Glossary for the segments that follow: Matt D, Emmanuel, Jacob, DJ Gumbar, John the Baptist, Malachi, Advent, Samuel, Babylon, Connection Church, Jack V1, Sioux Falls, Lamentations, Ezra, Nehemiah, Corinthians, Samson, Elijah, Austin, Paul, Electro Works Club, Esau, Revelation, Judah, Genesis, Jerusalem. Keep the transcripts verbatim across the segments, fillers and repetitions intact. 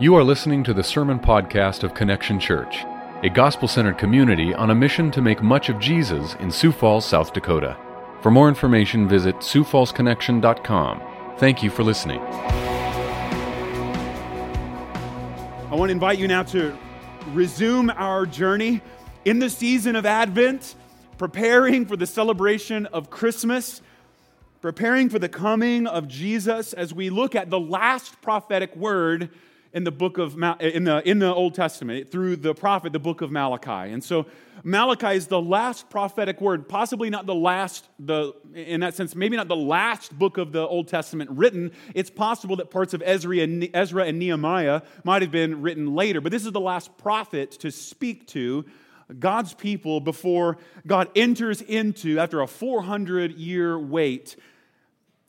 You are listening to the sermon podcast of Connection Church, a gospel-centered community on a mission to make much of Jesus in Sioux Falls, South Dakota. For more information, visit sioux falls connection dot com. Thank you for listening. I want to invite you now to resume our journey in the season of Advent, preparing for the celebration of Christmas, preparing for the coming of Jesus as we look at the last prophetic word in the book of in the in the Old Testament through the prophet, the book of Malachi. And so Malachi is the last prophetic word, possibly not the last, the in that sense, maybe not the last book of the Old Testament written. It's possible that parts of Ezra and, Ezra and Nehemiah might have been written later, but this is the last prophet to speak to God's people before God enters into, after a four hundred year wait,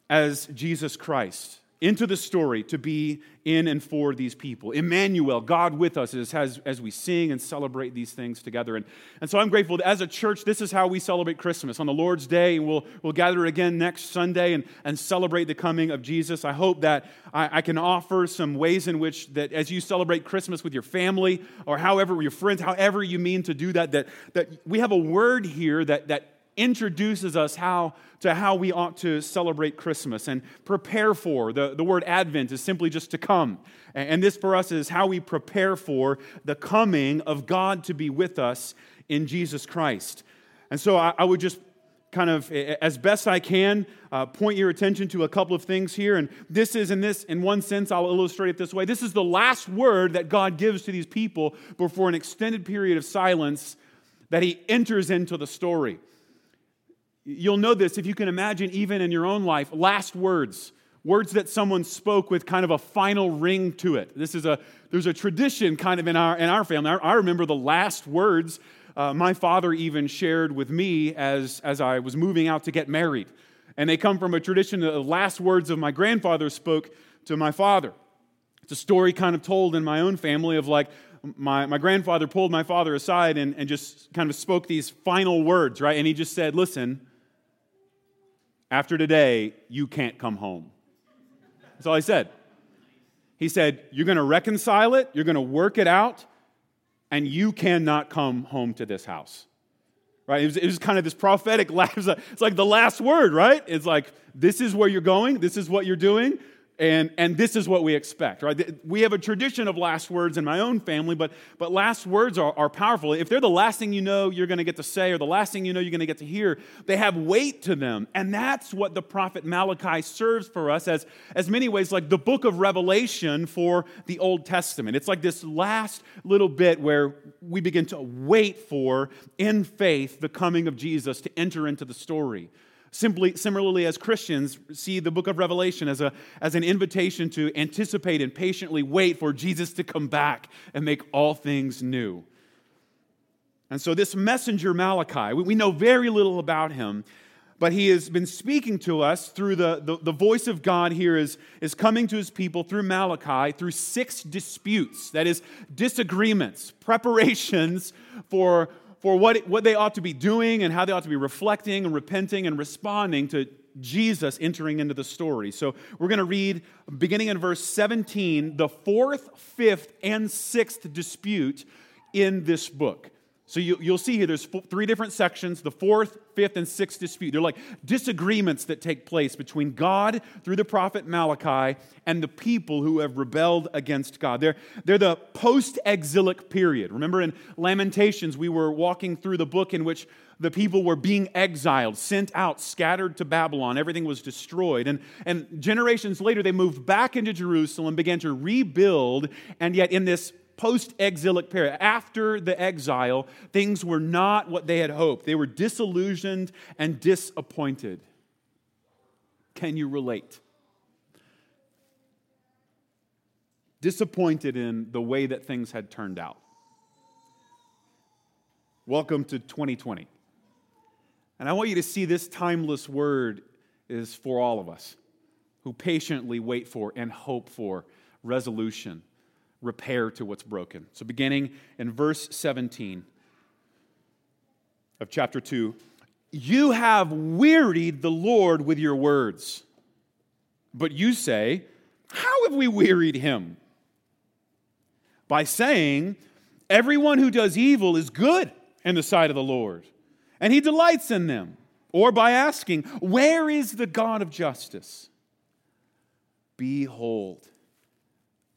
as Jesus Christ into the story to be in and for these people. Emmanuel, God with us, is, as, as we sing and celebrate these things together. And, and so I'm grateful that as a church, this is how we celebrate Christmas. On the Lord's Day, and we'll, we'll gather again next Sunday and, and celebrate the coming of Jesus. I hope that I, I can offer some ways in which that as you celebrate Christmas with your family or however, your friends, however you mean to do that, that, that we have a word here that that introduces us how to how we ought to celebrate Christmas and prepare for. The, the word Advent is simply just to come. And this for us is how we prepare for the coming of God to be with us in Jesus Christ. And so I, I would just kind of, as best I can, uh, point your attention to a couple of things here. And this is, in this, in one sense, I'll illustrate it this way. This is the last word that God gives to these people before an extended period of silence that he enters into the story. You'll know this if you can imagine even in your own life, last words, words that someone spoke with kind of a final ring to it. This is a, there's a tradition kind of in our in our family. I, I remember the last words uh, my father even shared with me as, as I was moving out to get married. And they come from a tradition that the last words of my grandfather spoke to my father. It's a story kind of told in my own family of like, My my grandfather pulled my father aside and, and just kind of spoke these final words, right? And he just said, "Listen, after today, you can't come home." That's all he said. He said, "You're going to reconcile it, you're going to work it out, and you cannot come home to this house." Right? It was, it was kind of this prophetic, it's like the last word, right? It's like, this is where you're going, this is what you're doing. And and this is what we expect, right? We have a tradition of last words in my own family, but but last words are, are powerful. If they're the last thing you know you're going to get to say or the last thing you know you're going to get to hear, they have weight to them. And that's what the prophet Malachi serves for us as, as many ways like the book of Revelation for the Old Testament. It's like this last little bit where we begin to wait for, in faith, the coming of Jesus to enter into the story. Simply, similarly, as Christians, see the book of Revelation as a as an invitation to anticipate and patiently wait for Jesus to come back and make all things new. And so this messenger, Malachi, we know very little about him, but he has been speaking to us through the, the, the voice of God here is, is coming to his people through Malachi, through six disputes, that is, disagreements, preparations for for what, what they ought to be doing and how they ought to be reflecting and repenting and responding to Jesus entering into the story. So we're going to read, beginning in verse seventeen, the fourth, fifth, and sixth dispute in this book. So you, you'll see here, there's three different sections, the fourth, fifth, and sixth dispute. They're like disagreements that take place between God, through the prophet Malachi, and the people who have rebelled against God. They're, they're the post-exilic period. Remember in Lamentations, we were walking through the book in which the people were being exiled, sent out, scattered to Babylon. Everything was destroyed. And, and generations later, they moved back into Jerusalem, began to rebuild, and yet in this post-exilic period, after the exile, things were not what they had hoped. They were disillusioned and disappointed. Can you relate? Disappointed in the way that things had turned out. Welcome to twenty twenty. And I want you to see this timeless word is for all of us who patiently wait for and hope for resolution, repair to what's broken. So beginning in verse seventeen of chapter two, "You have wearied the Lord with your words, but you say, how have we wearied him? by saying, everyone who does evil is good in the sight of the Lord, and he delights in them. Or by asking, where is the God of justice? Behold,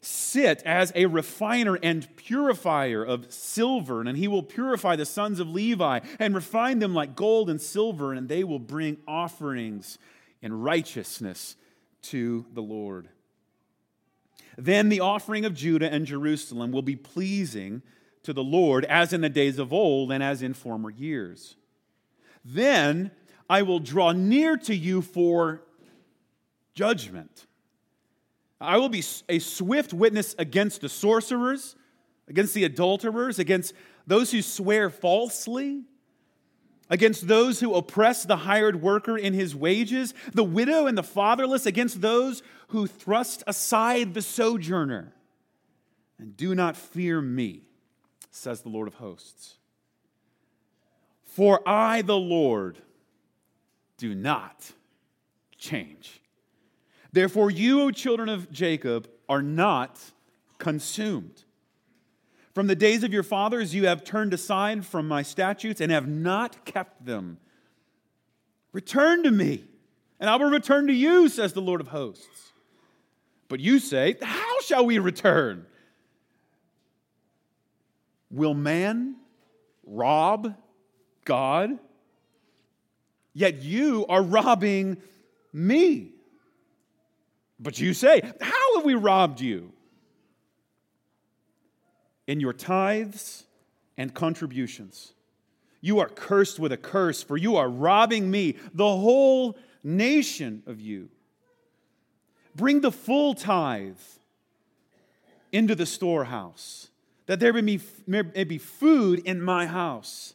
sit as a refiner and purifier of silver, and he will purify the sons of Levi and refine them like gold and silver, and they will bring offerings in righteousness to the Lord. Then the offering of Judah and Jerusalem will be pleasing to the Lord, as in the days of old and as in former years. Then I will draw near to you for judgment. I will be a swift witness against the sorcerers, against the adulterers, against those who swear falsely, against those who oppress the hired worker in his wages, the widow and the fatherless, against those who thrust aside the sojourner. And do not fear me, says the Lord of hosts. For I, the Lord, do not change. Therefore you, O children of Jacob, are not consumed. From the days of your fathers you have turned aside from my statutes and have not kept them. Return to me, and I will return to you, says the Lord of hosts. But you say, how shall we return? Will man rob God? Yet you are robbing me. But you say, how have we robbed you? In your tithes and contributions. You are cursed with a curse, for you are robbing me, the whole nation of you. Bring the full tithe into the storehouse, that there may be food in my house.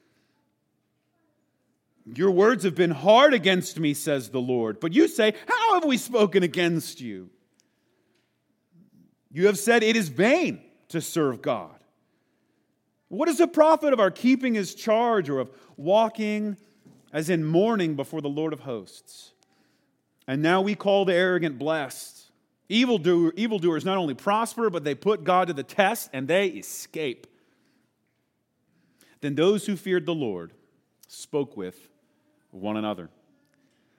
Your words have been hard against me, says the Lord. But you say, how have we spoken against you? You have said it is vain to serve God. What is the profit of our keeping his charge or of walking as in mourning before the Lord of hosts? And now we call the arrogant blessed. Evildoer, evildoers not only prosper, but they put God to the test and they escape. Then those who feared the Lord spoke with one another.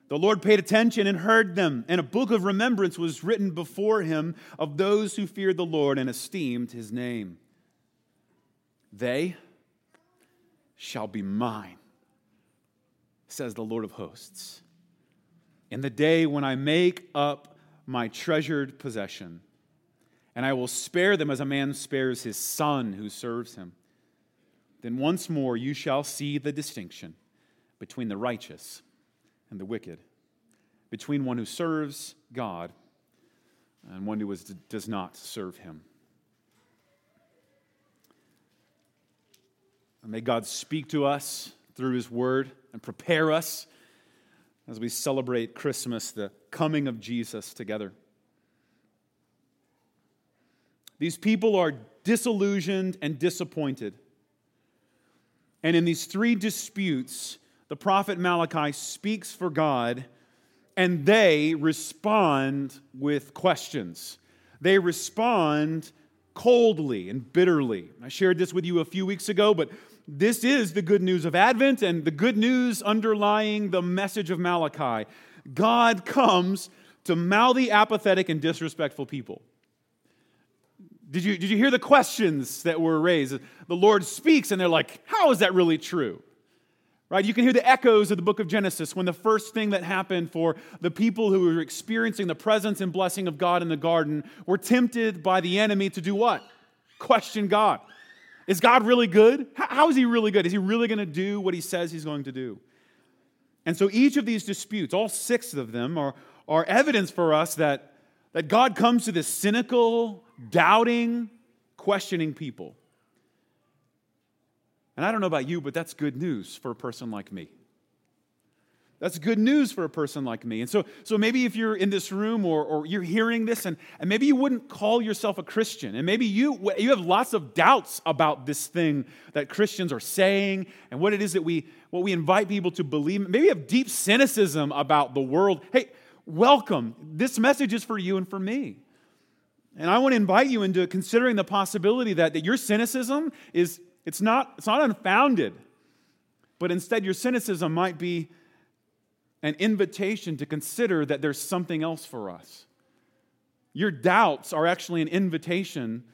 The Lord paid attention and heard them, and a book of remembrance was written before him of those who feared the Lord and esteemed his name. They shall be mine, says the Lord of hosts, in the day when I make up my treasured possession, and I will spare them as a man spares his son who serves him. Then once more you shall see the distinction between the righteous and the wicked, between one who serves God and one who does not serve him. And may God speak to us through his word and prepare us as we celebrate Christmas, the coming of Jesus together. These people are disillusioned and disappointed. And in these three disputes, the prophet Malachi speaks for God, and they respond with questions. They respond coldly and bitterly. I shared this with you a few weeks ago, but this is the good news of Advent and the good news underlying the message of Malachi. God comes to mouthy, apathetic, and disrespectful people. Did you, did you hear the questions that were raised? The Lord speaks, and they're like, how is that really true? Right? You can hear the echoes of the book of Genesis when the first thing that happened for the people who were experiencing the presence and blessing of God in the garden were tempted by the enemy to do what? Question God. Is God really good? How is he really good? Is he really going to do what he says he's going to do? And so each of these disputes, all six of them, are, are evidence for us that, that God comes to this cynical, doubting, questioning people. And I don't know about you, but that's good news for a person like me. That's good news for a person like me. And so, so maybe if you're in this room or, or you're hearing this, and, and maybe you wouldn't call yourself a Christian, and maybe you, you have lots of doubts about this thing that Christians are saying and what it is that we, what we invite people to believe. Maybe you have deep cynicism about the world. Hey, welcome. This message is for you and for me. And I want to invite you into considering the possibility that, that your cynicism is, it's not, it's not unfounded, but instead your cynicism might be an invitation to consider that there's something else for us. Your doubts are actually an invitation,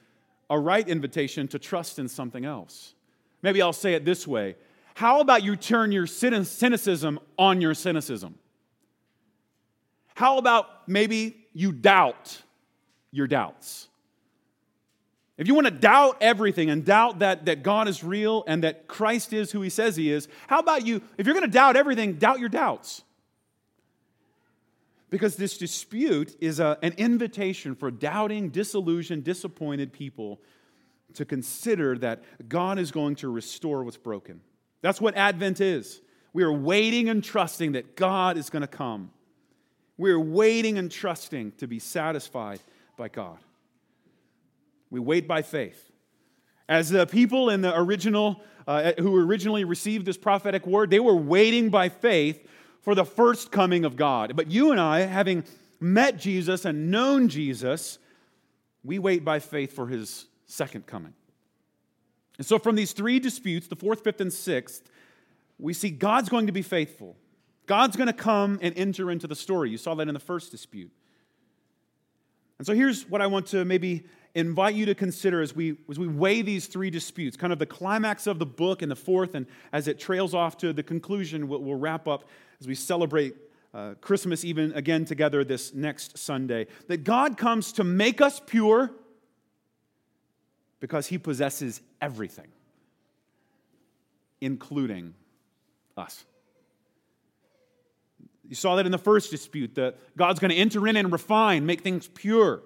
a right invitation to trust in something else. Maybe I'll say it this way. How about you turn your cynicism on your cynicism? How about maybe you doubt your doubts? If you want to doubt everything and doubt that, that God is real and that Christ is who he says he is, how about you, if you're going to doubt everything, doubt your doubts? Because this dispute is a, an invitation for doubting, disillusioned, disappointed people to consider that God is going to restore what's broken. That's what Advent is. We are waiting and trusting that God is going to come. We are waiting and trusting to be satisfied by God. We wait by faith. As the people in the original, uh, who originally received this prophetic word, they were waiting by faith for the first coming of God. But you and I, having met Jesus and known Jesus, we wait by faith for his second coming. And so from these three disputes, the fourth, fifth, and sixth, we see God's going to be faithful. God's going to come and enter into the story. You saw that in the first dispute. And so here's what I want to maybe invite you to consider as we, as we weigh these three disputes, kind of the climax of the book and the fourth, and as it trails off to the conclusion, we'll, we'll wrap up as we celebrate uh, Christmas even again together this next Sunday, that God comes to make us pure because he possesses everything, including us. You saw that in the first dispute, that God's going to enter in and refine, make things pure.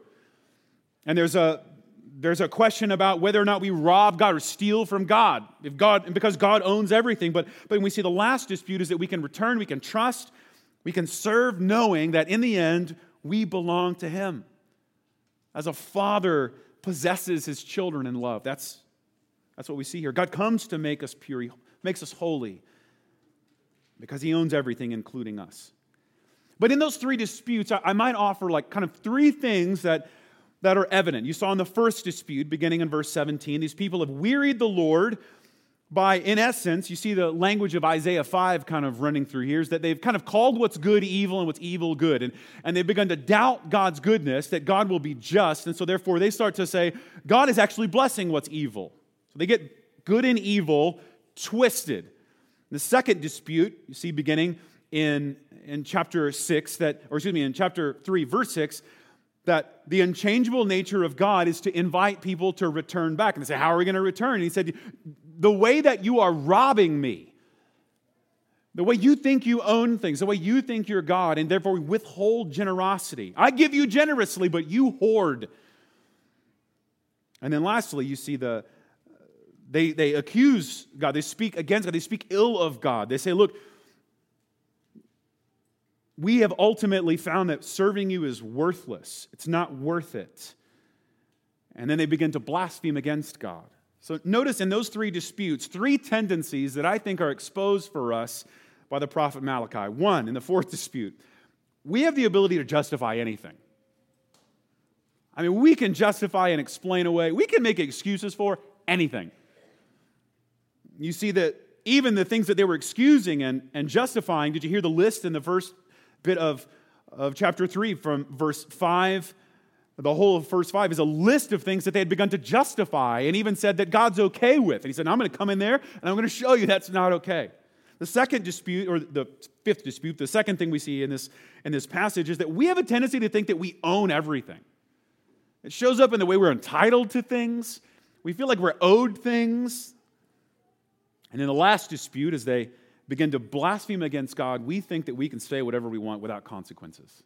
And there's a there's a question about whether or not we rob God or steal from God, if God, because God owns everything. But but we see the last dispute is that we can return, we can trust, we can serve, knowing that in the end we belong to Him. As a father possesses his children in love, that's that's what we see here. God comes to make us pure, He makes us holy, because He owns everything, including us. But in those three disputes, I, I might offer like kind of three things that. that are evident. You saw in the first dispute, beginning in verse seventeen, these people have wearied the Lord by, in essence, you see the language of Isaiah five kind of running through here, is that they've kind of called what's good evil and what's evil good, and, and they've begun to doubt God's goodness, that God will be just, and so therefore they start to say, God is actually blessing what's evil. So they get good and evil twisted. The second dispute, you see beginning in, in chapter six, that, or excuse me, in chapter three, verse six, that the unchangeable nature of God is to invite people to return back. And they say, how are we going to return? And he said, the way that you are robbing me, the way you think you own things, the way you think you're God, and therefore we withhold generosity. I give you generously, but you hoard. And then lastly, you see the they they accuse God. They speak against God. They speak ill of God. They say, look, we have ultimately found that serving you is worthless. It's not worth it. And then they begin to blaspheme against God. So notice in those three disputes, three tendencies that I think are exposed for us by the prophet Malachi. One, in the fourth dispute, we have the ability to justify anything. I mean, we can justify and explain away. We can make excuses for anything. You see that even the things that they were excusing and, and justifying, did you hear the list in the first bit of, of chapter three from verse five The whole of verse five is a list of things that they had begun to justify and even said that God's okay with. And he said, I'm going to come in there and I'm going to show you that's not okay. The second dispute, or the fifth dispute, the second thing we see in this, in this passage is that we have a tendency to think that we own everything. It shows up in the way we're entitled to things. We feel like we're owed things. And in the last dispute, as they begin to blaspheme against God, we think that we can say whatever we want without consequences.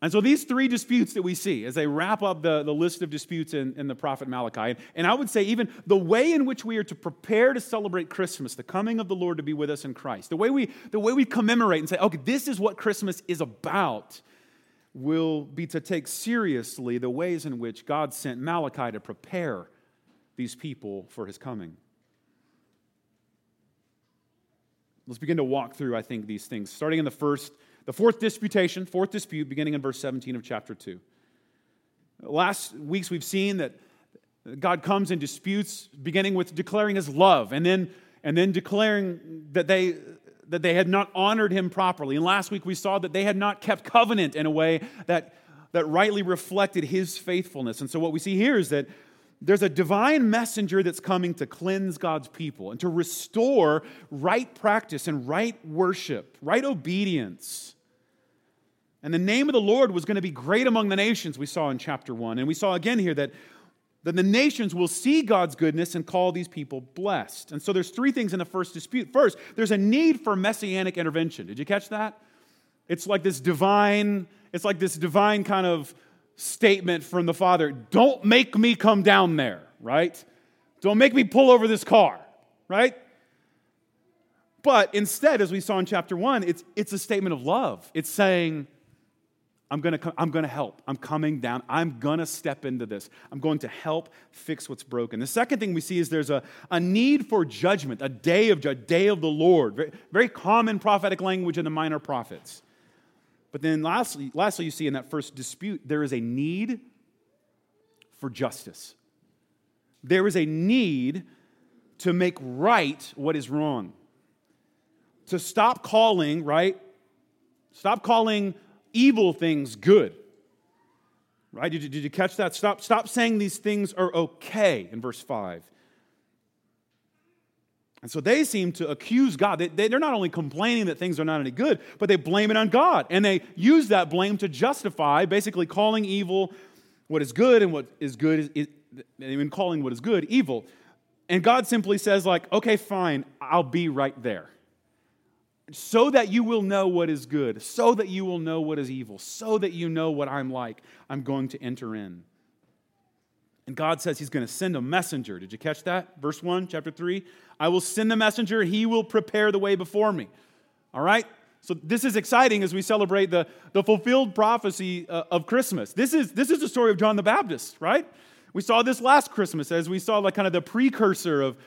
And so these three disputes that we see as they wrap up the, the list of disputes in, in the prophet Malachi, and, and I would say even the way in which we are to prepare to celebrate Christmas, the coming of the Lord to be with us in Christ, the way we, the way we commemorate and say, okay, this is what Christmas is about, will be to take seriously the ways in which God sent Malachi to prepare these people for his coming. Let's begin to walk through, I think, these things, starting in the first The fourth disputation, fourth dispute, beginning in verse seventeen of chapter two. Last weeks we've seen that God comes and disputes, beginning with declaring his love, and then, and then declaring that they, that they had not honored him properly. And last week we saw that they had not kept covenant in a way that, that rightly reflected his faithfulness. And so what we see here is that there's a divine messenger that's coming to cleanse God's people and to restore right practice and right worship, right obedience. And the name of the Lord was going to be great among the nations, we saw in chapter one. And we saw again here that, that the nations will see God's goodness and call these people blessed. And so there's three things in the first dispute. First, there's a need for messianic intervention. Did you catch that? It's like this divine, it's like this divine kind of statement from the Father, don't make me come down there, right? Don't make me pull over this car, right? But instead, as we saw in chapter one, it's it's a statement of love. It's saying, I'm going to I'm going to help. I'm coming down. I'm going to step into this. I'm going to help fix what's broken. The second thing we see is there's a, a need for judgment, a day of a day of the Lord. Very, very common prophetic language in the minor prophets. But then lastly, lastly, you see in that first dispute, there is a need for justice. There is a need to make right what is wrong. To stop calling, right? Stop calling evil things good. Right? Did you, did you catch that? Stop, stop saying these things are okay in verse five. And so they seem to accuse God. They, they, they're not only complaining that things are not any good, but they blame it on God. And they use that blame to justify basically calling evil what is good and what is good is, is and calling what is good evil. And God simply says, like, okay, fine, I'll be right there. So that you will know what is good, so that you will know what is evil, so that you know what I'm like, I'm going to enter in. And God says he's going to send a messenger. Did you catch that? Verse one, chapter three. I will send the messenger. He will prepare the way before me. All right? So this is exciting as we celebrate the, the fulfilled prophecy of Christmas. This is, this is the story of John the Baptist, right? We saw this last Christmas as we saw like kind of the precursor of,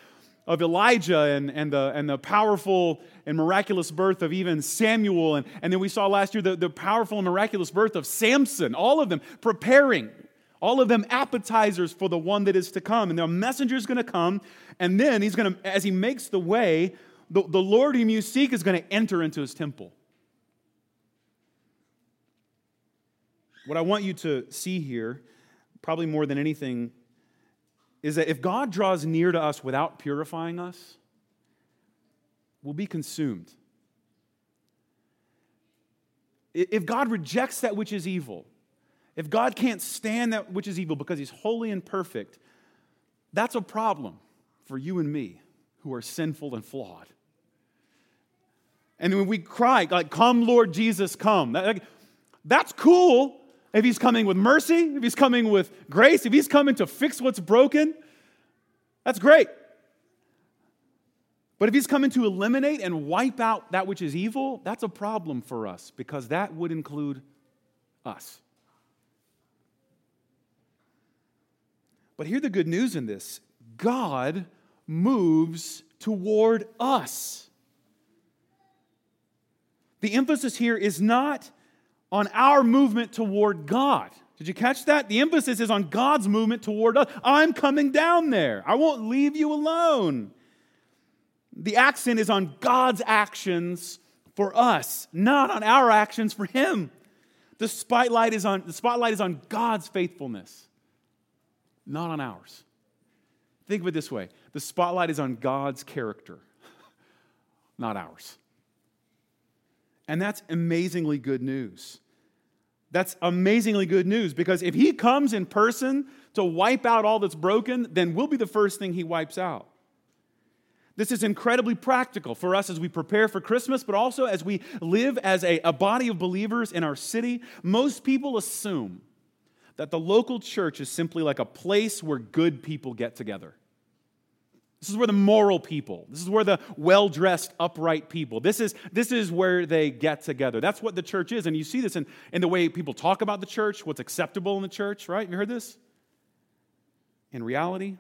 of Elijah and, and, the, and the powerful and miraculous birth of even Samuel. And, and then we saw last year the, the powerful and miraculous birth of Samson. All of them preparing. All of them appetizers for the one that is to come. And the messenger's going to come, and then he's going to, as he makes the way, the, the Lord whom you seek is going to enter into his temple. What I want you to see here, probably more than anything, is that if God draws near to us without purifying us, we'll be consumed. If God rejects that which is evil, if God can't stand that which is evil because he's holy and perfect, that's a problem for you and me who are sinful and flawed. And when we cry, like, come, Lord Jesus, come. That, like, that's cool if he's coming with mercy, if he's coming with grace, if he's coming to fix what's broken. That's great. But if he's coming to eliminate and wipe out that which is evil, that's a problem for us because that would include us. But hear the good news in this. God moves toward us. The emphasis here is not on our movement toward God. Did you catch that? The emphasis is on God's movement toward us. I'm coming down there. I won't leave you alone. The accent is on God's actions for us, not on our actions for him. The spotlight is on, the spotlight is on God's faithfulness, not on ours. Think of it this way. The spotlight is on God's character, not ours. And that's amazingly good news. That's amazingly good news, because if he comes in person to wipe out all that's broken, then we'll be the first thing he wipes out. This is incredibly practical for us as we prepare for Christmas, but also as we live as a, a body of believers in our city. Most people assume that the local church is simply like a place where good people get together. This is where the moral people, this is where the well-dressed, upright people, this is, this is where they get together. That's what the church is. And you see this in, in the way people talk about the church, what's acceptable in the church, right? You heard this? In reality,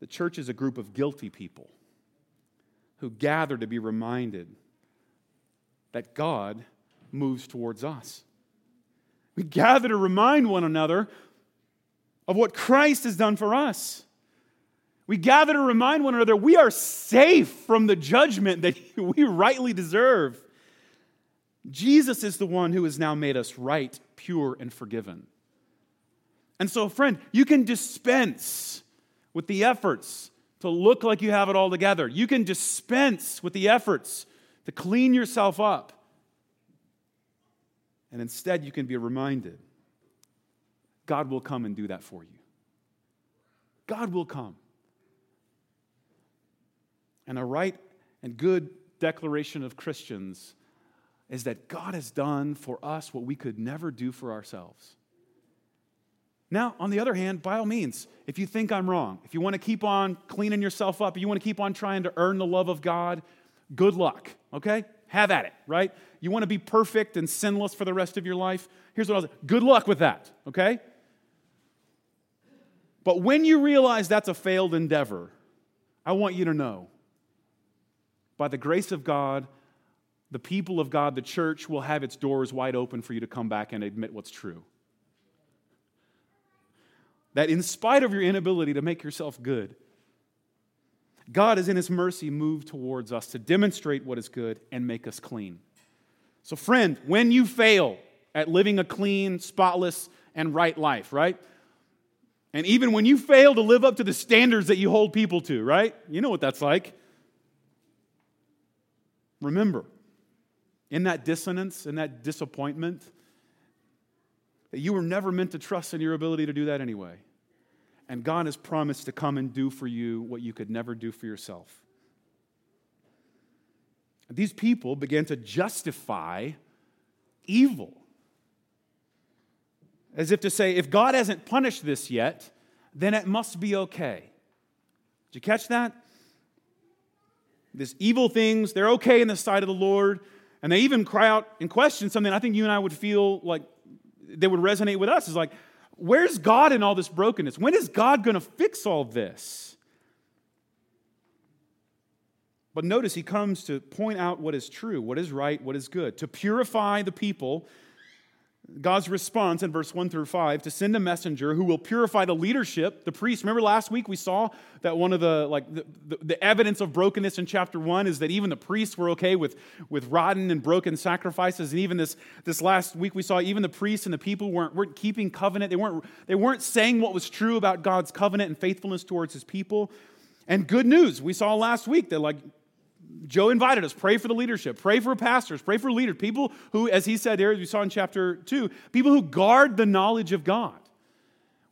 the church is a group of guilty people who gather to be reminded that God moves towards us. We gather to remind one another of what Christ has done for us. We gather to remind one another we are safe from the judgment that we rightly deserve. Jesus is the one who has now made us right, pure, and forgiven. And so, friend, you can dispense with the efforts to look like you have it all together. You can dispense with the efforts to clean yourself up. And instead, you can be reminded God will come and do that for you. God will come. And a right and good declaration of Christians is that God has done for us what we could never do for ourselves. Now, on the other hand, by all means, if you think I'm wrong, if you want to keep on cleaning yourself up, if you want to keep on trying to earn the love of God, good luck, okay? Have at it, right? You want to be perfect and sinless for the rest of your life? Here's what I'll say. Good luck with that, okay? But when you realize that's a failed endeavor, I want you to know, by the grace of God, the people of God, the church, will have its doors wide open for you to come back and admit what's true. That in spite of your inability to make yourself good, God is in His mercy moved towards us to demonstrate what is good and make us clean. So friend, when you fail at living a clean, spotless, and right life, right? And even when you fail to live up to the standards that you hold people to, right? You know what that's like. Remember, in that dissonance, in that disappointment, that you were never meant to trust in your ability to do that anyway. And God has promised to come and do for you what you could never do for yourself. These people began to justify evil. As if to say, if God hasn't punished this yet, then it must be okay. Did you catch that? These evil things, they're okay in the sight of the Lord. And they even cry out and question something I think you and I would feel like they would resonate with us. It's like, where's God in all this brokenness? When is God going to fix all this? But notice he comes to point out what is true, what is right, what is good. To purify the people, God's response in verse one through five, to send a messenger who will purify the leadership, the priests. Remember last week we saw that one of the like the, the, the evidence of brokenness in chapter one is that even the priests were okay with, with rotten and broken sacrifices. And even this, this last week we saw even the priests and the people weren't, weren't keeping covenant. They weren't, they weren't saying what was true about God's covenant and faithfulness towards his people. And good news, we saw last week that like Joe invited us, pray for the leadership, pray for pastors, pray for leaders, people who, as he said here, as we saw in chapter two, people who guard the knowledge of God.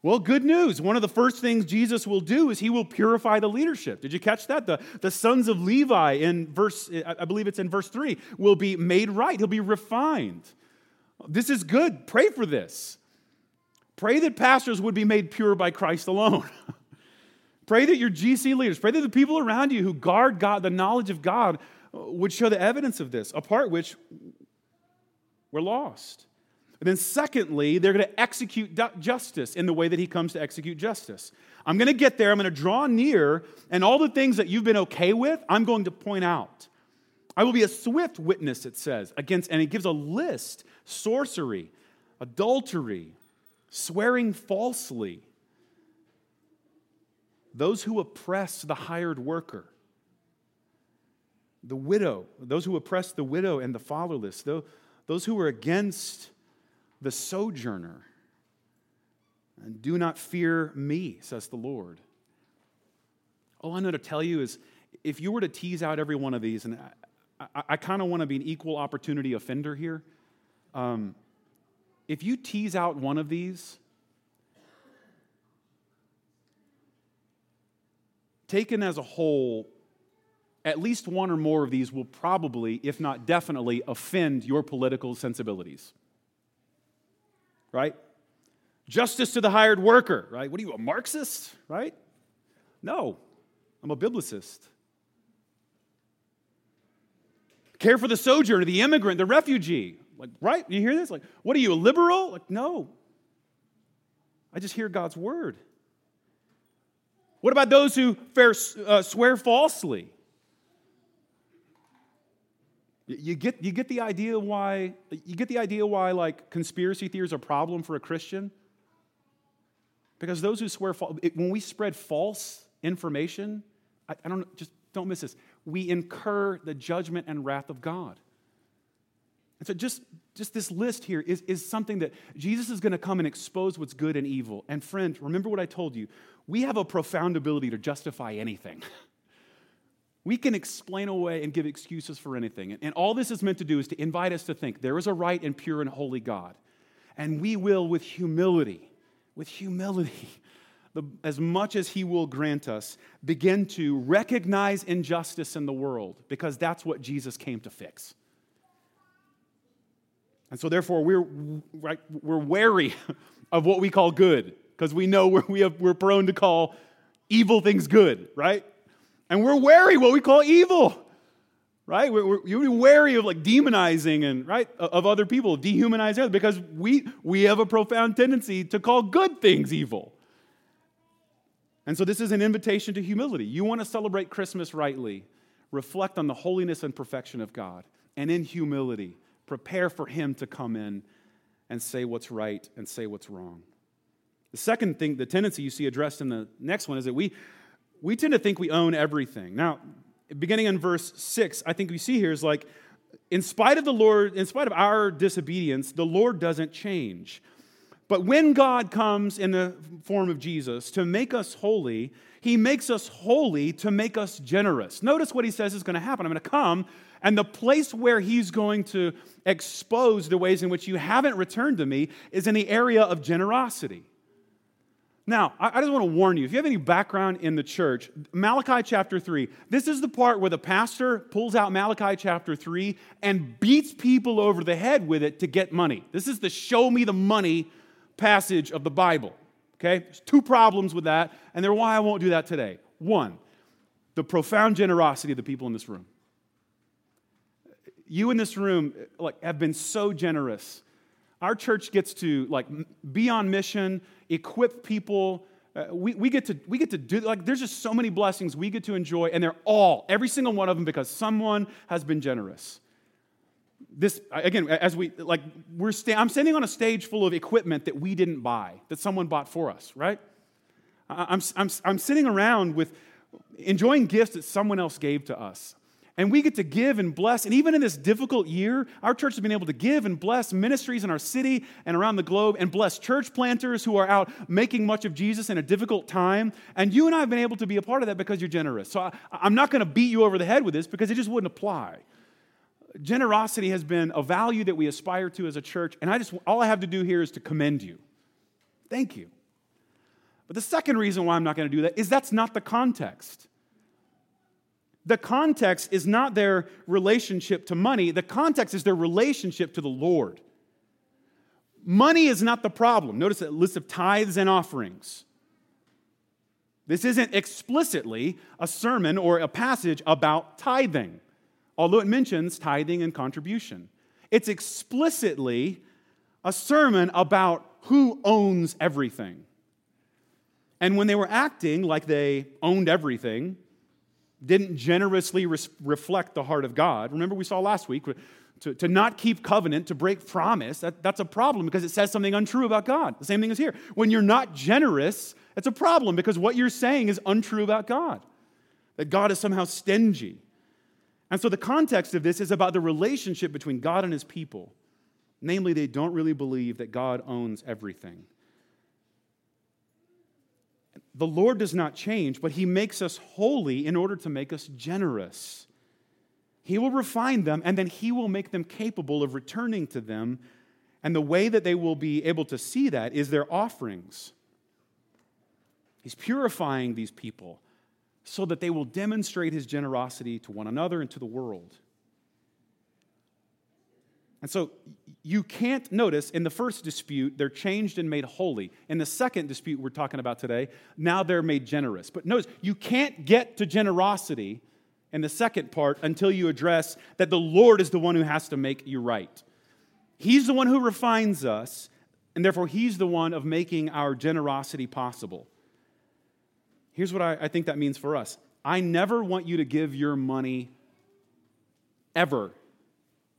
Well, good news. One of the first things Jesus will do is he will purify the leadership. Did you catch that? The, the sons of Levi in verse, I believe it's in verse three, will be made right. He'll be refined. This is good. Pray for this. Pray that pastors would be made pure by Christ alone. Pray that your G C leaders, pray that the people around you who guard God, the knowledge of God, would show the evidence of this, apart which we're lost. And then secondly, they're going to execute justice in the way that he comes to execute justice. I'm going to get there, I'm going to draw near, and all the things that you've been okay with, I'm going to point out. I will be a swift witness, it says, against, and it gives a list, sorcery, adultery, swearing falsely, those who oppress the hired worker, the widow, those who oppress the widow and the fatherless, those who are against the sojourner. And do not fear me, says the Lord. All I know to tell you is, if you were to tease out every one of these, and I, I, I kind of want to be an equal opportunity offender here, um, if you tease out one of these, taken as a whole, at least one or more of these will probably, if not definitely, offend your political sensibilities. Right? Justice to the hired worker, right? What are you, a Marxist, right? No, I'm a biblicist. Care for the sojourner, the immigrant, the refugee. Like, right? You hear this? Like, what are you, a liberal? Like, no. I just hear God's word. What about those who fair, uh, swear falsely? You get you get the idea why you get the idea why like conspiracy theory is a problem for a Christian. Because those who swear false, when we spread false information, I, I don't just don't miss this. We incur the judgment and wrath of God. And so just, just this list here is, is something that Jesus is going to come and expose what's good and evil. And friend, remember what I told you. We have a profound ability to justify anything. We can explain away and give excuses for anything. And all this is meant to do is to invite us to think there is a right and pure and holy God. And we will, with humility, with humility, the, as much as he will grant us, begin to recognize injustice in the world, because that's what Jesus came to fix. And so therefore, we're, we're wary of what we call good, because we know we're, we have, we're prone to call evil things good, right? And we're wary what we call evil, right? We're, we're wary of like demonizing and right of other people, dehumanizing others, because we we have a profound tendency to call good things evil. And so this is an invitation to humility. You want to celebrate Christmas rightly, reflect on the holiness and perfection of God, and in humility, prepare for him to come in and say what's right and say what's wrong. The second thing, the tendency you see addressed in the next one, is that we... We tend to think we own everything. Now, beginning in verse six, I think we see here is like, in spite of the Lord, in spite of our disobedience, the Lord doesn't change. But when God comes in the form of Jesus to make us holy, he makes us holy to make us generous. Notice what he says is going to happen. I'm going to come, and the place where he's going to expose the ways in which you haven't returned to me is in the area of generosity. Now, I just want to warn you, if you have any background in the church, Malachi chapter three, this is the part where the pastor pulls out Malachi chapter three and beats people over the head with it to get money. This is the show me the money passage of the Bible, okay? There's two problems with that, and they're why I won't do that today. One, the profound generosity of the people in this room. You in this room like have been so generous. Our church gets to like be on mission, equip people. Uh, we, we get to we get to do like there's just so many blessings we get to enjoy, and they're all every single one of them because someone has been generous. This again, as we like we're sta- I'm standing on a stage full of equipment that we didn't buy, that someone bought for us, right? I'm I'm I'm sitting around with enjoying gifts that someone else gave to us. And we get to give and bless. And even in this difficult year, our church has been able to give and bless ministries in our city and around the globe and bless church planters who are out making much of Jesus in a difficult time. And you and I have been able to be a part of that because you're generous. So I, I'm not going to beat you over the head with this because it just wouldn't apply. Generosity has been a value that we aspire to as a church. And I just all I have to do here is to commend you. Thank you. But the second reason why I'm not going to do that is that's not the context. The context is not their relationship to money. The context is their relationship to the Lord. Money is not the problem. Notice that list of tithes and offerings. This isn't explicitly a sermon or a passage about tithing, although it mentions tithing and contribution. It's explicitly a sermon about who owns everything. And when they were acting like they owned everything, didn't generously res- reflect the heart of God. Remember we saw last week, to, to not keep covenant, to break promise, that, that's a problem because it says something untrue about God. The same thing is here. When you're not generous, it's a problem because what you're saying is untrue about God, that God is somehow stingy. And so the context of this is about the relationship between God and his people. Namely, they don't really believe that God owns everything. The Lord does not change, but he makes us holy in order to make us generous. He will refine them, and then he will make them capable of returning to them. And the way that they will be able to see that is their offerings. He's purifying these people so that they will demonstrate his generosity to one another and to the world. And so you can't notice in the first dispute, they're changed and made holy. In the second dispute we're talking about today, now they're made generous. But notice, you can't get to generosity in the second part until you address that the Lord is the one who has to make you right. He's the one who refines us, and therefore he's the one of making our generosity possible. Here's what I, I think that means for us. I never want you to give your money ever.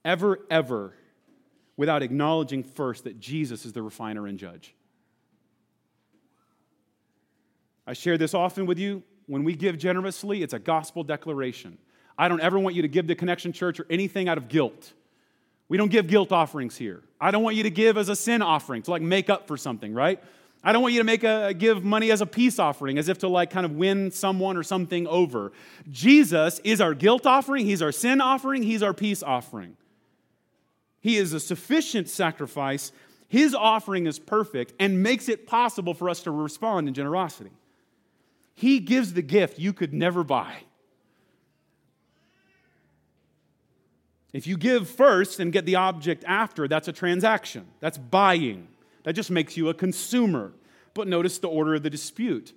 Ever, ever, without acknowledging first that Jesus is the refiner and judge. I share this often with you. When we give generously, it's a gospel declaration. I don't ever want you to give to Connection Church or anything out of guilt. We don't give guilt offerings here. I don't want you to give as a sin offering to like make up for something, right? I don't want you to make a, give money as a peace offering, as if to like kind of win someone or something over. Jesus is our guilt offering. He's our sin offering. He's our peace offering. He is a sufficient sacrifice. His offering is perfect and makes it possible for us to respond in generosity. He gives the gift you could never buy. If you give first and get the object after, that's a transaction. That's buying. That just makes you a consumer. But notice the order of the dispute.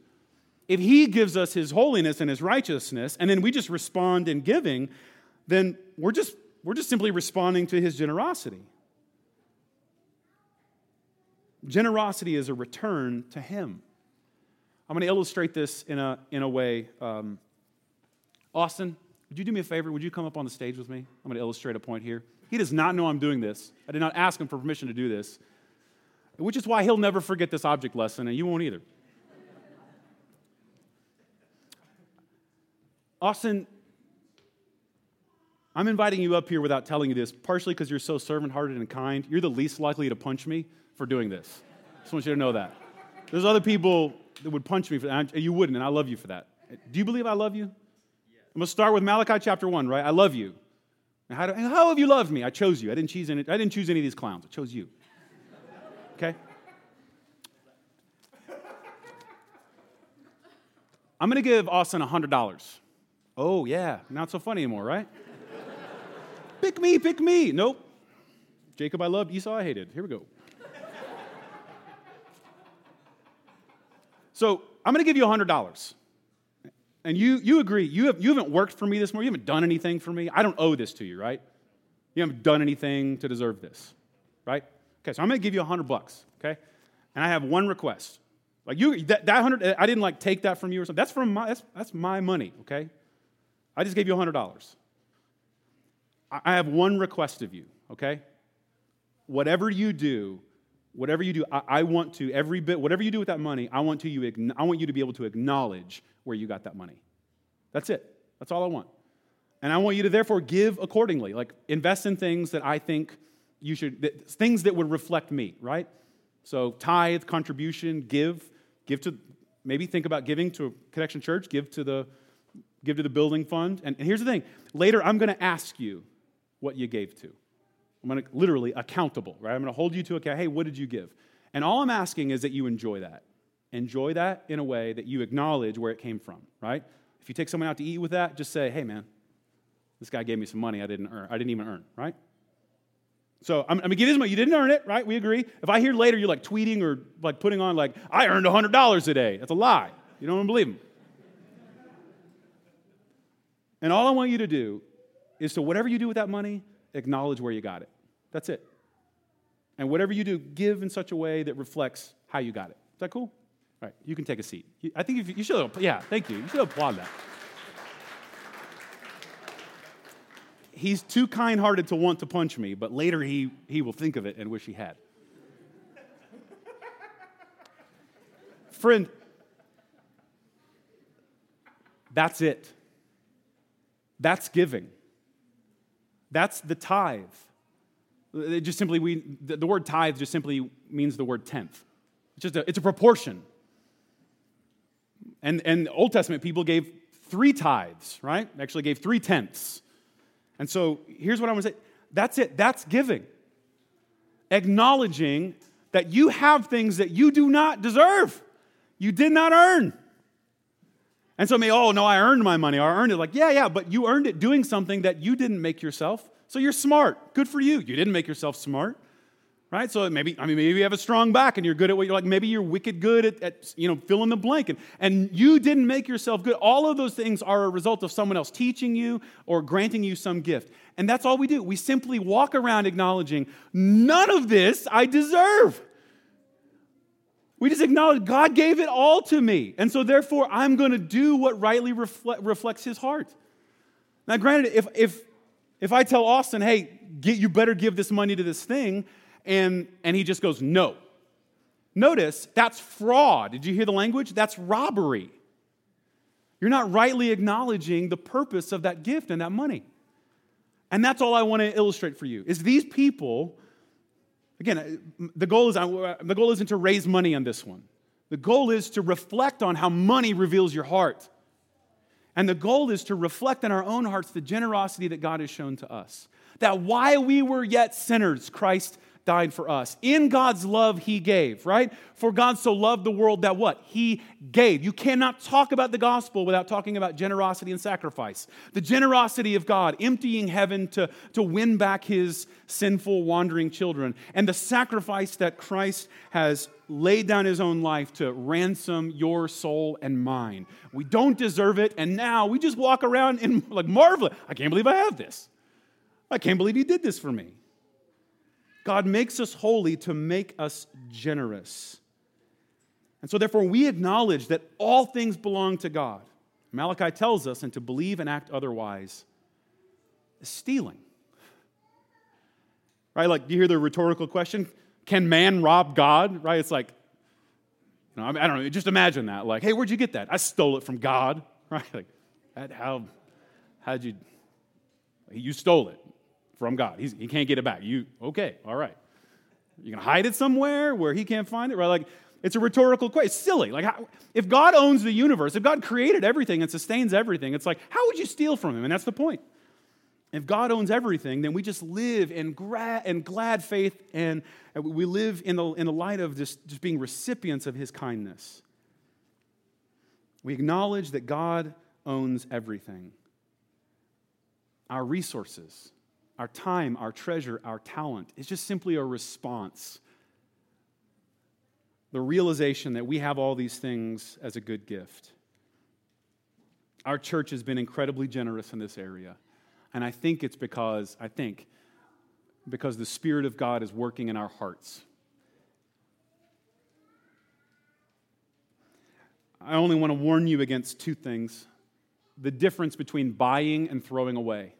If he gives us his holiness and his righteousness, and then we just respond in giving, then we're just We're just simply responding to his generosity. Generosity is a return to him. I'm going to illustrate this in a, in a way. Um, Austin, would you do me a favor? Would you come up on the stage with me? I'm going to illustrate a point here. He does not know I'm doing this. I did not ask him for permission to do this, which is why he'll never forget this object lesson, and you won't either. Austin, I'm inviting you up here without telling you this, partially because you're so servant-hearted and kind. You're the least likely to punch me for doing this. Just want you to know that. There's other people that would punch me for that. You wouldn't, and I love you for that. Do you believe I love you? Yes. I'm going to start with Malachi chapter one, right? I love you. Now, how, do, how have you loved me? I chose you. I didn't choose any, I didn't choose any of these clowns. I chose you. Okay? I'm going to give Austin one hundred dollars. Oh, yeah. Not so funny anymore, right? Pick me, pick me. Nope. Jacob I loved, Esau I hated. Here we go. So I'm going to give you one hundred dollars. And you you agree. You, have, you haven't worked for me this morning. You haven't done anything for me. I don't owe this to you, right? You haven't done anything to deserve this, right? Okay, so I'm going to give you one hundred bucks, okay? And I have one request. Like you, that, that one hundred, I didn't like take that from you or something. That's from my, that's, that's my money, okay? I just gave you one hundred dollars. I have one request of you, okay? Whatever you do, whatever you do, I, I want to, every bit, whatever you do with that money, I want to you I want you to be able to acknowledge where you got that money. That's it. That's all I want. And I want you to therefore give accordingly, like invest in things that I think you should, that, things that would reflect me, right? So tithe, contribution, give, give to, maybe think about giving to Connection Church, give to the, give to the building fund. And, and here's the thing, later I'm going to ask you what you gave to. I'm going to literally accountable, right? I'm going to hold you to account. Hey, what did you give? And all I'm asking is that you enjoy that. Enjoy that in a way that you acknowledge where it came from, right? If you take someone out to eat with that, just say, hey, man, this guy gave me some money I didn't earn. I didn't even earn, right? So I'm, I'm going to give you this money. You didn't earn it, right? We agree. If I hear later you're like tweeting or like putting on like, I earned one hundred dollars today. That's a lie. You don't believe him. And all I want you to do is to whatever you do with that money, acknowledge where you got it. That's it. And whatever you do, give in such a way that reflects how you got it. Is that cool? All right, you can take a seat. I think if you, you should, yeah, thank you. You should applaud that. He's too kind-hearted to want to punch me, but later he, he will think of it and wish he had. Friend, that's it. That's giving. That's the tithe. It just simply, we the, the word tithe just simply means the word tenth. It's just a, it's a proportion. And and Old Testament people gave three tithes, right? Actually gave three tenths. And so here's what I want to say. That's it. That's giving. Acknowledging that you have things that you do not deserve. You did not earn. And so may, oh, no, I earned my money. I earned it. Like, yeah, yeah, but you earned it doing something that you didn't make yourself. So you're smart. Good for you. You didn't make yourself smart, right? So maybe, I mean, maybe you have a strong back and you're good at what you're like. Maybe you're wicked good at, at you know, fill in the blank. And, and you didn't make yourself good. All of those things are a result of someone else teaching you or granting you some gift. And that's all we do. We simply walk around acknowledging, none of this I deserve. We just acknowledge God gave it all to me. And so therefore, I'm going to do what rightly reflect, reflects his heart. Now, granted, if if if I tell Austin, hey, get, you better give this money to this thing, and, and he just goes, no. Notice, that's fraud. Did you hear the language? That's robbery. You're not rightly acknowledging the purpose of that gift and that money. And that's all I want to illustrate for you, is these people... Again, the goal is the goal isn't to raise money on this one. The goal is to reflect on how money reveals your heart. And the goal is to reflect in our own hearts the generosity that God has shown to us. That while we were yet sinners, Christ died for us. In God's love, he gave, right? For God so loved the world that what? He gave. You cannot talk about the gospel without talking about generosity and sacrifice. The generosity of God, emptying heaven to, to win back his sinful, wandering children. And the sacrifice that Christ has laid down his own life to ransom your soul and mine. We don't deserve it, and now we just walk around and like marvel. I can't believe I have this. I can't believe he did this for me. God makes us holy to make us generous. And so therefore we acknowledge that all things belong to God. Malachi tells us, and to believe and act otherwise is stealing. Right? Like, do you hear the rhetorical question? Can man rob God? Right? It's like, you know, I don't know, just imagine that. Like, hey, where'd you get that? I stole it from God. Right? Like, that, how, how'd you, you stole it. From God. He's, he can't get it back. You, okay, all right. You're going to hide it somewhere where he can't find it? Right? Like, it's a rhetorical question. It's silly. Like, how, if God owns the universe, if God created everything and sustains everything, it's like, how would you steal from him? And that's the point. If God owns everything, then we just live in, gra- in glad faith, and we live in the, in the light of just, just being recipients of his kindness. We acknowledge that God owns everything. Our resources, our time, our treasure, our talent. It's just simply a response. The realization that we have all these things as a good gift. Our church has been incredibly generous in this area. And I think it's because, I think, because the Spirit of God is working in our hearts. I only want to warn you against two things. The difference between buying and throwing away.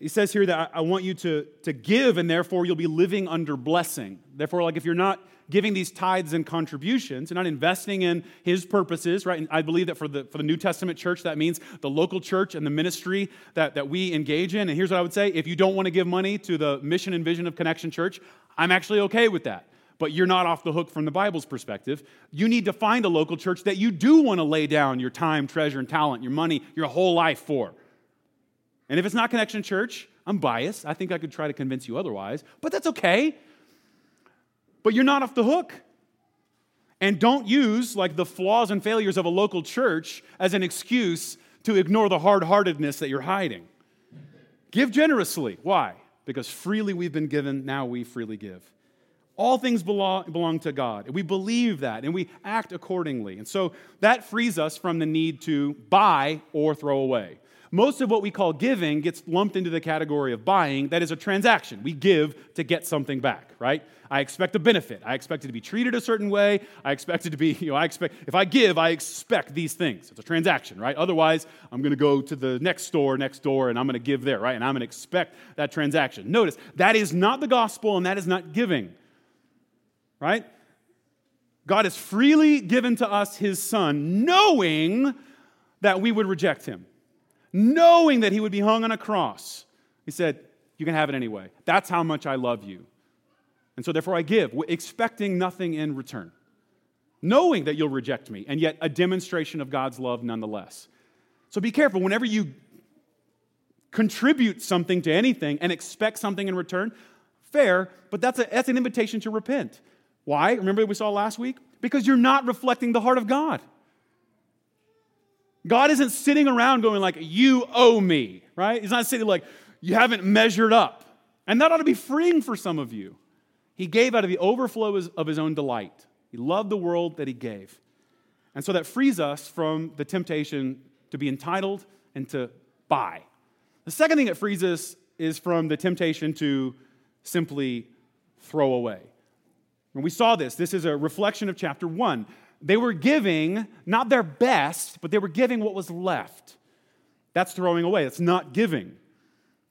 He says here that I want you to, to give, and therefore you'll be living under blessing. Therefore, like if you're not giving these tithes and contributions, you're not investing in his purposes, right? And I believe that for the for the New Testament church, that means the local church and the ministry that, that we engage in. And here's what I would say. If you don't want to give money to the mission and vision of Connection Church, I'm actually okay with that. But you're not off the hook from the Bible's perspective. You need to find a local church that you do want to lay down your time, treasure, and talent, your money, your whole life for. And if it's not Connection Church, I'm biased. I think I could try to convince you otherwise, but that's okay. But you're not off the hook. And don't use like the flaws and failures of a local church as an excuse to ignore the hard-heartedness that you're hiding. Give generously. Why? Because freely we've been given, now we freely give. All things belong, belong to God. We believe that, and we act accordingly. And so that frees us from the need to buy or throw away. Most of what we call giving gets lumped into the category of buying. That is a transaction. We give to get something back, right? I expect a benefit. I expect it to be treated a certain way. I expect it to be, you know, I expect, if I give, I expect these things. It's a transaction, right? Otherwise, I'm going to go to the next store next door and I'm going to give there, right? And I'm going to expect that transaction. Notice, that is not the gospel and that is not giving, right? God has freely given to us his Son, knowing that we would reject him. Knowing that he would be hung on a cross. He said, You can have it anyway. That's how much I love you. And so therefore I give, expecting nothing in return, knowing that you'll reject me, and yet a demonstration of God's love nonetheless. So be careful. Whenever you contribute something to anything and expect something in return, fair, but that's, a, that's an invitation to repent. Why? Remember what we saw last week? Because you're not reflecting the heart of God. God isn't sitting around going like, you owe me, right? He's not sitting like, you haven't measured up. And that ought to be freeing for some of you. He gave out of the overflow of his own delight. He loved the world that he gave. And so that frees us from the temptation to be entitled and to buy. The second thing it frees us is from the temptation to simply throw away. And we saw this. This is a reflection of chapter one. They were giving, not their best, but they were giving what was left. That's throwing away. That's not giving,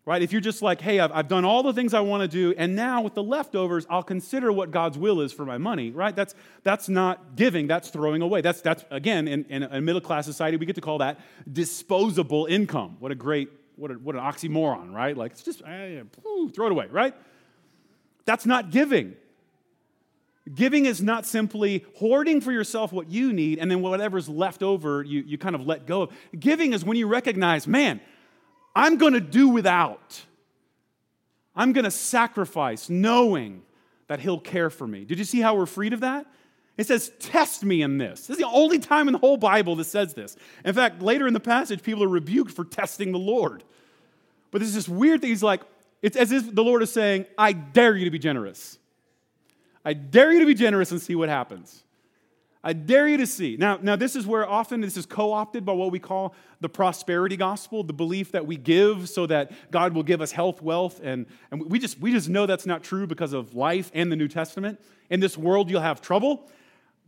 right? If you're just like, hey, I've, I've done all the things I want to do, and now with the leftovers, I'll consider what God's will is for my money, right? That's that's not giving. That's throwing away. That's, that's again, in, in a middle-class society, we get to call that disposable income. What a great, what a, what an oxymoron, right? Like, it's just, eh, throw it away, right? That's not giving. Giving is not simply hoarding for yourself what you need, and then whatever's left over, you, you kind of let go of. Giving is when you recognize, man, I'm going to do without. I'm going to sacrifice knowing that he'll care for me. Did you see how we're freed of that? It says, test me in this. This is the only time in the whole Bible that says this. In fact, later in the passage, people are rebuked for testing the Lord. But there's this weird thing. He's like, it's as if the Lord is saying, I dare you to be generous. I dare you to be generous and see what happens. I dare you to see. Now, now this is where often this is co-opted by what we call the prosperity gospel, the belief that we give so that God will give us health, wealth, and, and we just we just know that's not true because of life and the New Testament. In this world, you'll have trouble,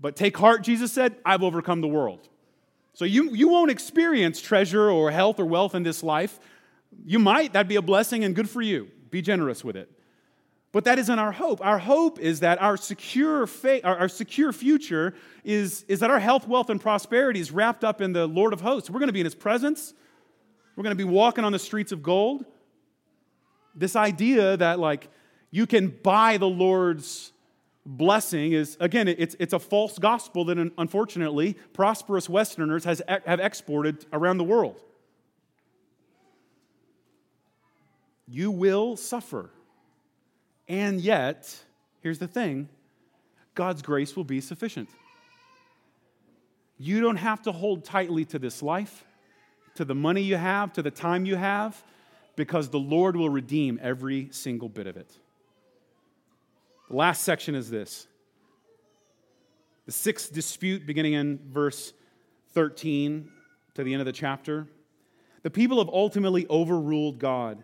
but take heart, Jesus said, I've overcome the world. So you, you won't experience treasure or health or wealth in this life. You might. That'd be a blessing and good for you. Be generous with it. But that isn't our hope. Our hope is that our secure faith, our, our secure future is, is that our health, wealth, and prosperity is wrapped up in the Lord of hosts. We're going to be in his presence. We're going to be walking on the streets of gold. This idea that like you can buy the Lord's blessing is, again, it's, it's a false gospel that unfortunately prosperous Westerners has, have exported around the world. You will suffer. And yet, here's the thing, God's grace will be sufficient. You don't have to hold tightly to this life, to the money you have, to the time you have, because the Lord will redeem every single bit of it. The last section is this. The sixth dispute, beginning in verse thirteen to the end of the chapter. The people have ultimately overruled God.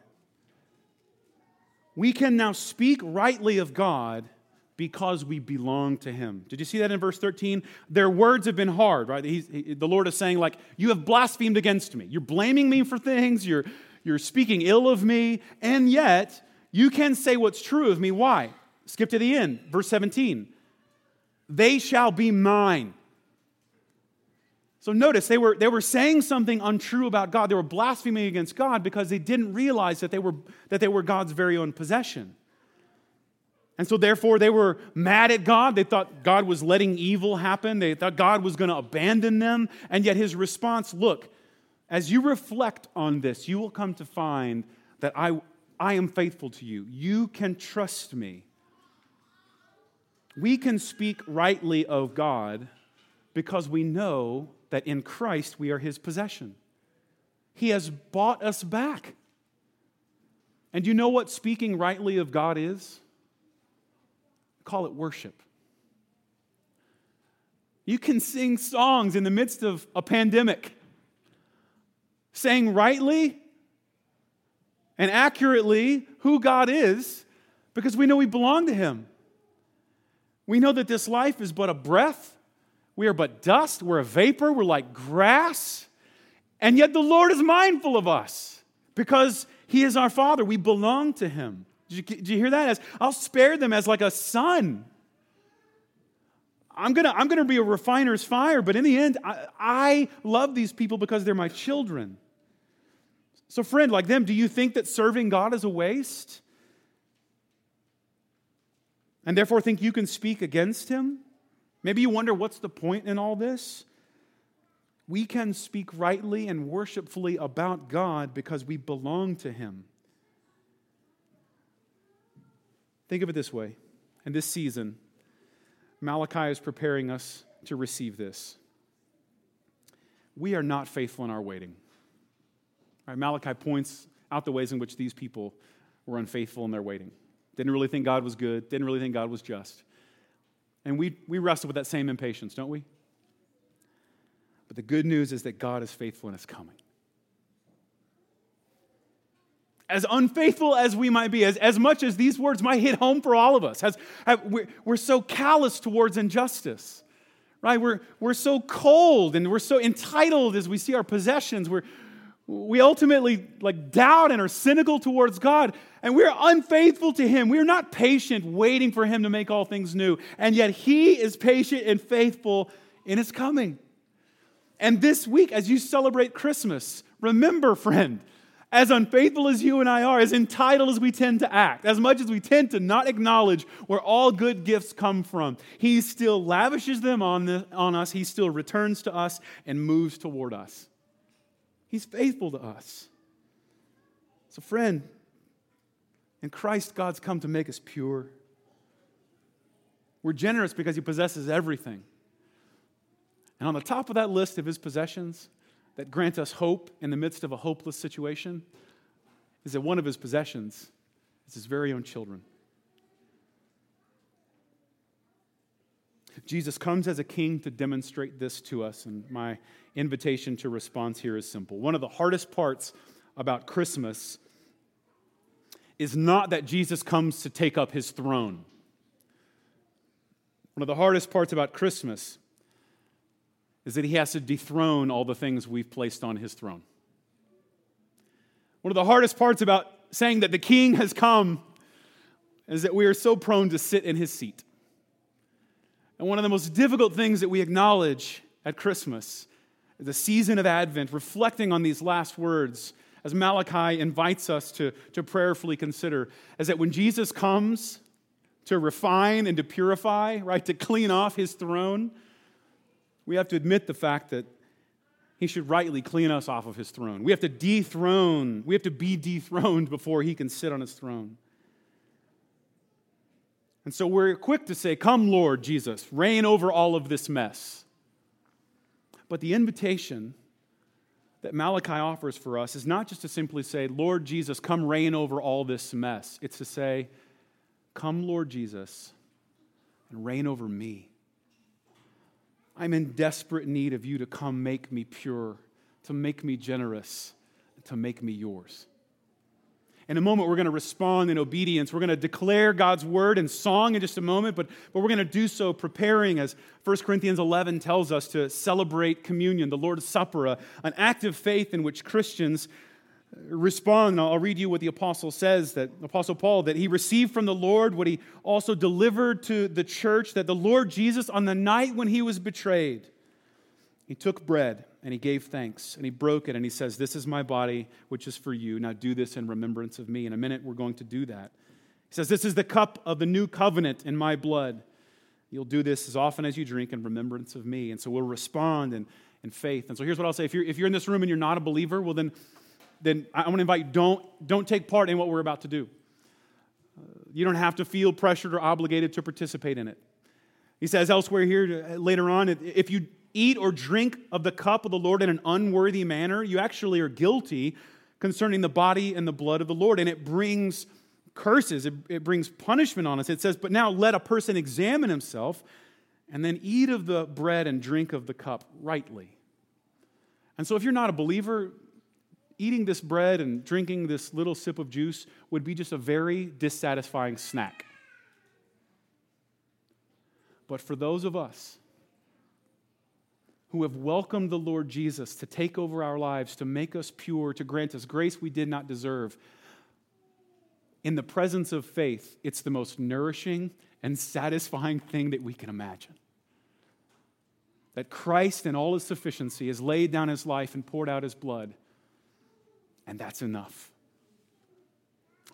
We can now speak rightly of God because we belong to him. Did you see that in verse thirteen? Their words have been hard, right? He's, he, the Lord is saying, like, you have blasphemed against me. You're blaming me for things. You're, you're speaking ill of me. And yet, you can say what's true of me. Why? Skip to the end. Verse seventeen. They shall be mine. So notice, they were, they were saying something untrue about God. They were blaspheming against God because they didn't realize that they were, that they were God's very own possession. And so therefore, they were mad at God. They thought God was letting evil happen. They thought God was going to abandon them. And yet his response, look, as you reflect on this, you will come to find that I, I am faithful to you. You can trust me. We can speak rightly of God because we know that in Christ we are his possession. He has bought us back. And you know what speaking rightly of God is? Call it worship. You can sing songs in the midst of a pandemic. Saying rightly and accurately who God is because we know we belong to him. We know that this life is but a breath. We are but dust, we're a vapor, we're like grass, and yet the Lord is mindful of us because he is our Father. We belong to him. Did you, did you hear that? As I'll spare them as like a son. I'm gonna, I'm gonna be a refiner's fire, but in the end, I, I love these people because they're my children. So friend, like them, do you think that serving God is a waste? And therefore think you can speak against him? Maybe you wonder, what's the point in all this? We can speak rightly and worshipfully about God because we belong to him. Think of it this way. In this season, Malachi is preparing us to receive this. We are not faithful in our waiting. All right, Malachi points out the ways in which these people were unfaithful in their waiting. Didn't really think God was good. Didn't really think God was just. And we, we wrestle with that same impatience, don't we? But the good news is that God is faithful and is coming. As unfaithful as we might be, as, as much as these words might hit home for all of us, as, as we're, we're so callous towards injustice, right? We're, we're so cold and we're so entitled as we see our possessions. We're, we ultimately like doubt and are cynical towards God, and we're unfaithful to him. We're not patient waiting for him to make all things new, and yet he is patient and faithful in his coming. And this week, as you celebrate Christmas, remember, friend, as unfaithful as you and I are, as entitled as we tend to act, as much as we tend to not acknowledge where all good gifts come from, he still lavishes them on, the, on us. He still returns to us and moves toward us. He's faithful to us. So friend, in Christ, God's come to make us pure. We're generous because he possesses everything. And on the top of that list of his possessions that grant us hope in the midst of a hopeless situation is that one of his possessions is his very own children. Jesus comes as a king to demonstrate this to us, and my invitation to response here is simple. One of the hardest parts about Christmas is not that Jesus comes to take up his throne. One of the hardest parts about Christmas is that he has to dethrone all the things we've placed on his throne. One of the hardest parts about saying that the king has come is that we are so prone to sit in his seat. And one of the most difficult things that we acknowledge at Christmas is the season of Advent, reflecting on these last words as Malachi invites us to, to prayerfully consider, is that when Jesus comes to refine and to purify, right, to clean off his throne, we have to admit the fact that he should rightly clean us off of his throne. We have to dethrone, we have to be dethroned before he can sit on his throne. And so we're quick to say, come Lord Jesus, reign over all of this mess. But the invitation that Malachi offers for us is not just to simply say, Lord Jesus, come reign over all this mess. It's to say, come Lord Jesus and reign over me. I'm in desperate need of you to come make me pure, to make me generous, to make me yours. In a moment, we're going to respond in obedience. We're going to declare God's word in song in just a moment, but, but we're going to do so preparing, as First Corinthians eleven tells us, to celebrate communion, the Lord's Supper, a, an act of faith in which Christians respond. I'll read you what the apostle says, that Apostle Paul, that he received from the Lord what he also delivered to the church, that the Lord Jesus, on the night when he was betrayed, he took bread and he gave thanks and he broke it and he says, this is my body, which is for you. Now do this in remembrance of me. In a minute, we're going to do that. He says, this is the cup of the new covenant in my blood. You'll do this as often as you drink in remembrance of me. And so we'll respond in, in faith. And so here's what I'll say. If you're, if you're in this room and you're not a believer, well then, then I want to invite you, don't, don't take part in what we're about to do. Uh, you don't have to feel pressured or obligated to participate in it. He says elsewhere here, later on, if you eat or drink of the cup of the Lord in an unworthy manner, you actually are guilty concerning the body and the blood of the Lord, and it brings curses, it, it brings punishment on us. It says, but now let a person examine himself, and then eat of the bread and drink of the cup rightly. And so if you're not a believer, eating this bread and drinking this little sip of juice would be just a very dissatisfying snack. But for those of us who have welcomed the Lord Jesus to take over our lives, to make us pure, to grant us grace we did not deserve, in the presence of faith, it's the most nourishing and satisfying thing that we can imagine. That Christ in all his sufficiency has laid down his life and poured out his blood. and that's enough.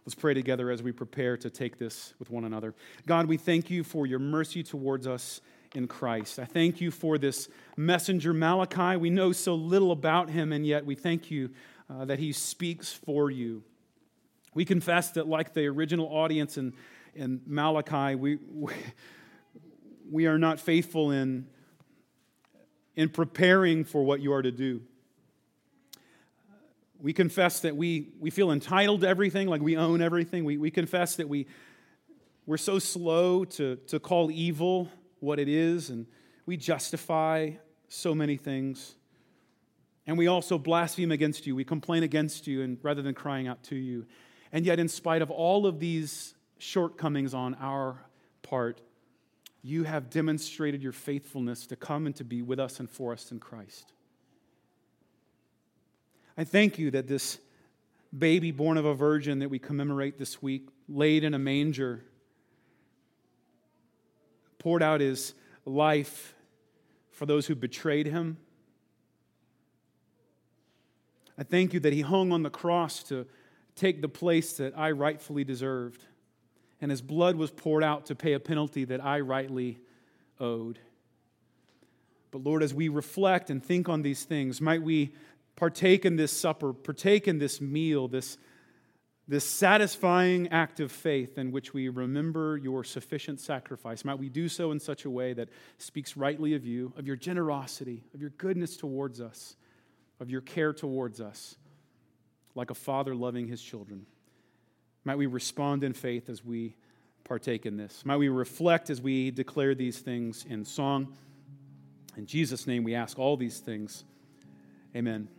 Let's pray together as we prepare to take this with one another. God, we thank you for your mercy towards us in Christ. I thank you for this messenger Malachi. We know so little about him, and yet we thank you uh, that he speaks for you. We confess that like the original audience in, in Malachi, we, we we are not faithful in, in preparing for what you are to do. We confess that we, we feel entitled to everything, like we own everything. We we confess that we, we're so slow to, to call evil what it is, and we justify so many things. And we also blaspheme against you. We complain against you and rather than crying out to you. And yet, in spite of all of these shortcomings on our part, you have demonstrated your faithfulness to come and to be with us and for us in Christ. I thank you that this baby born of a virgin that we commemorate this week, laid in a manger, poured out his life for those who betrayed him. I thank you that he hung on the cross to take the place that I rightfully deserved, and his blood was poured out to pay a penalty that I rightly owed. But Lord, as we reflect and think on these things, might we partake in this supper, partake in this meal, this, this satisfying act of faith in which we remember your sufficient sacrifice. Might we do so in such a way that speaks rightly of you, of your generosity, of your goodness towards us, of your care towards us, like a father loving his children. Might we respond in faith as we partake in this. Might we reflect as we declare these things in song. In Jesus' name we ask all these things. Amen.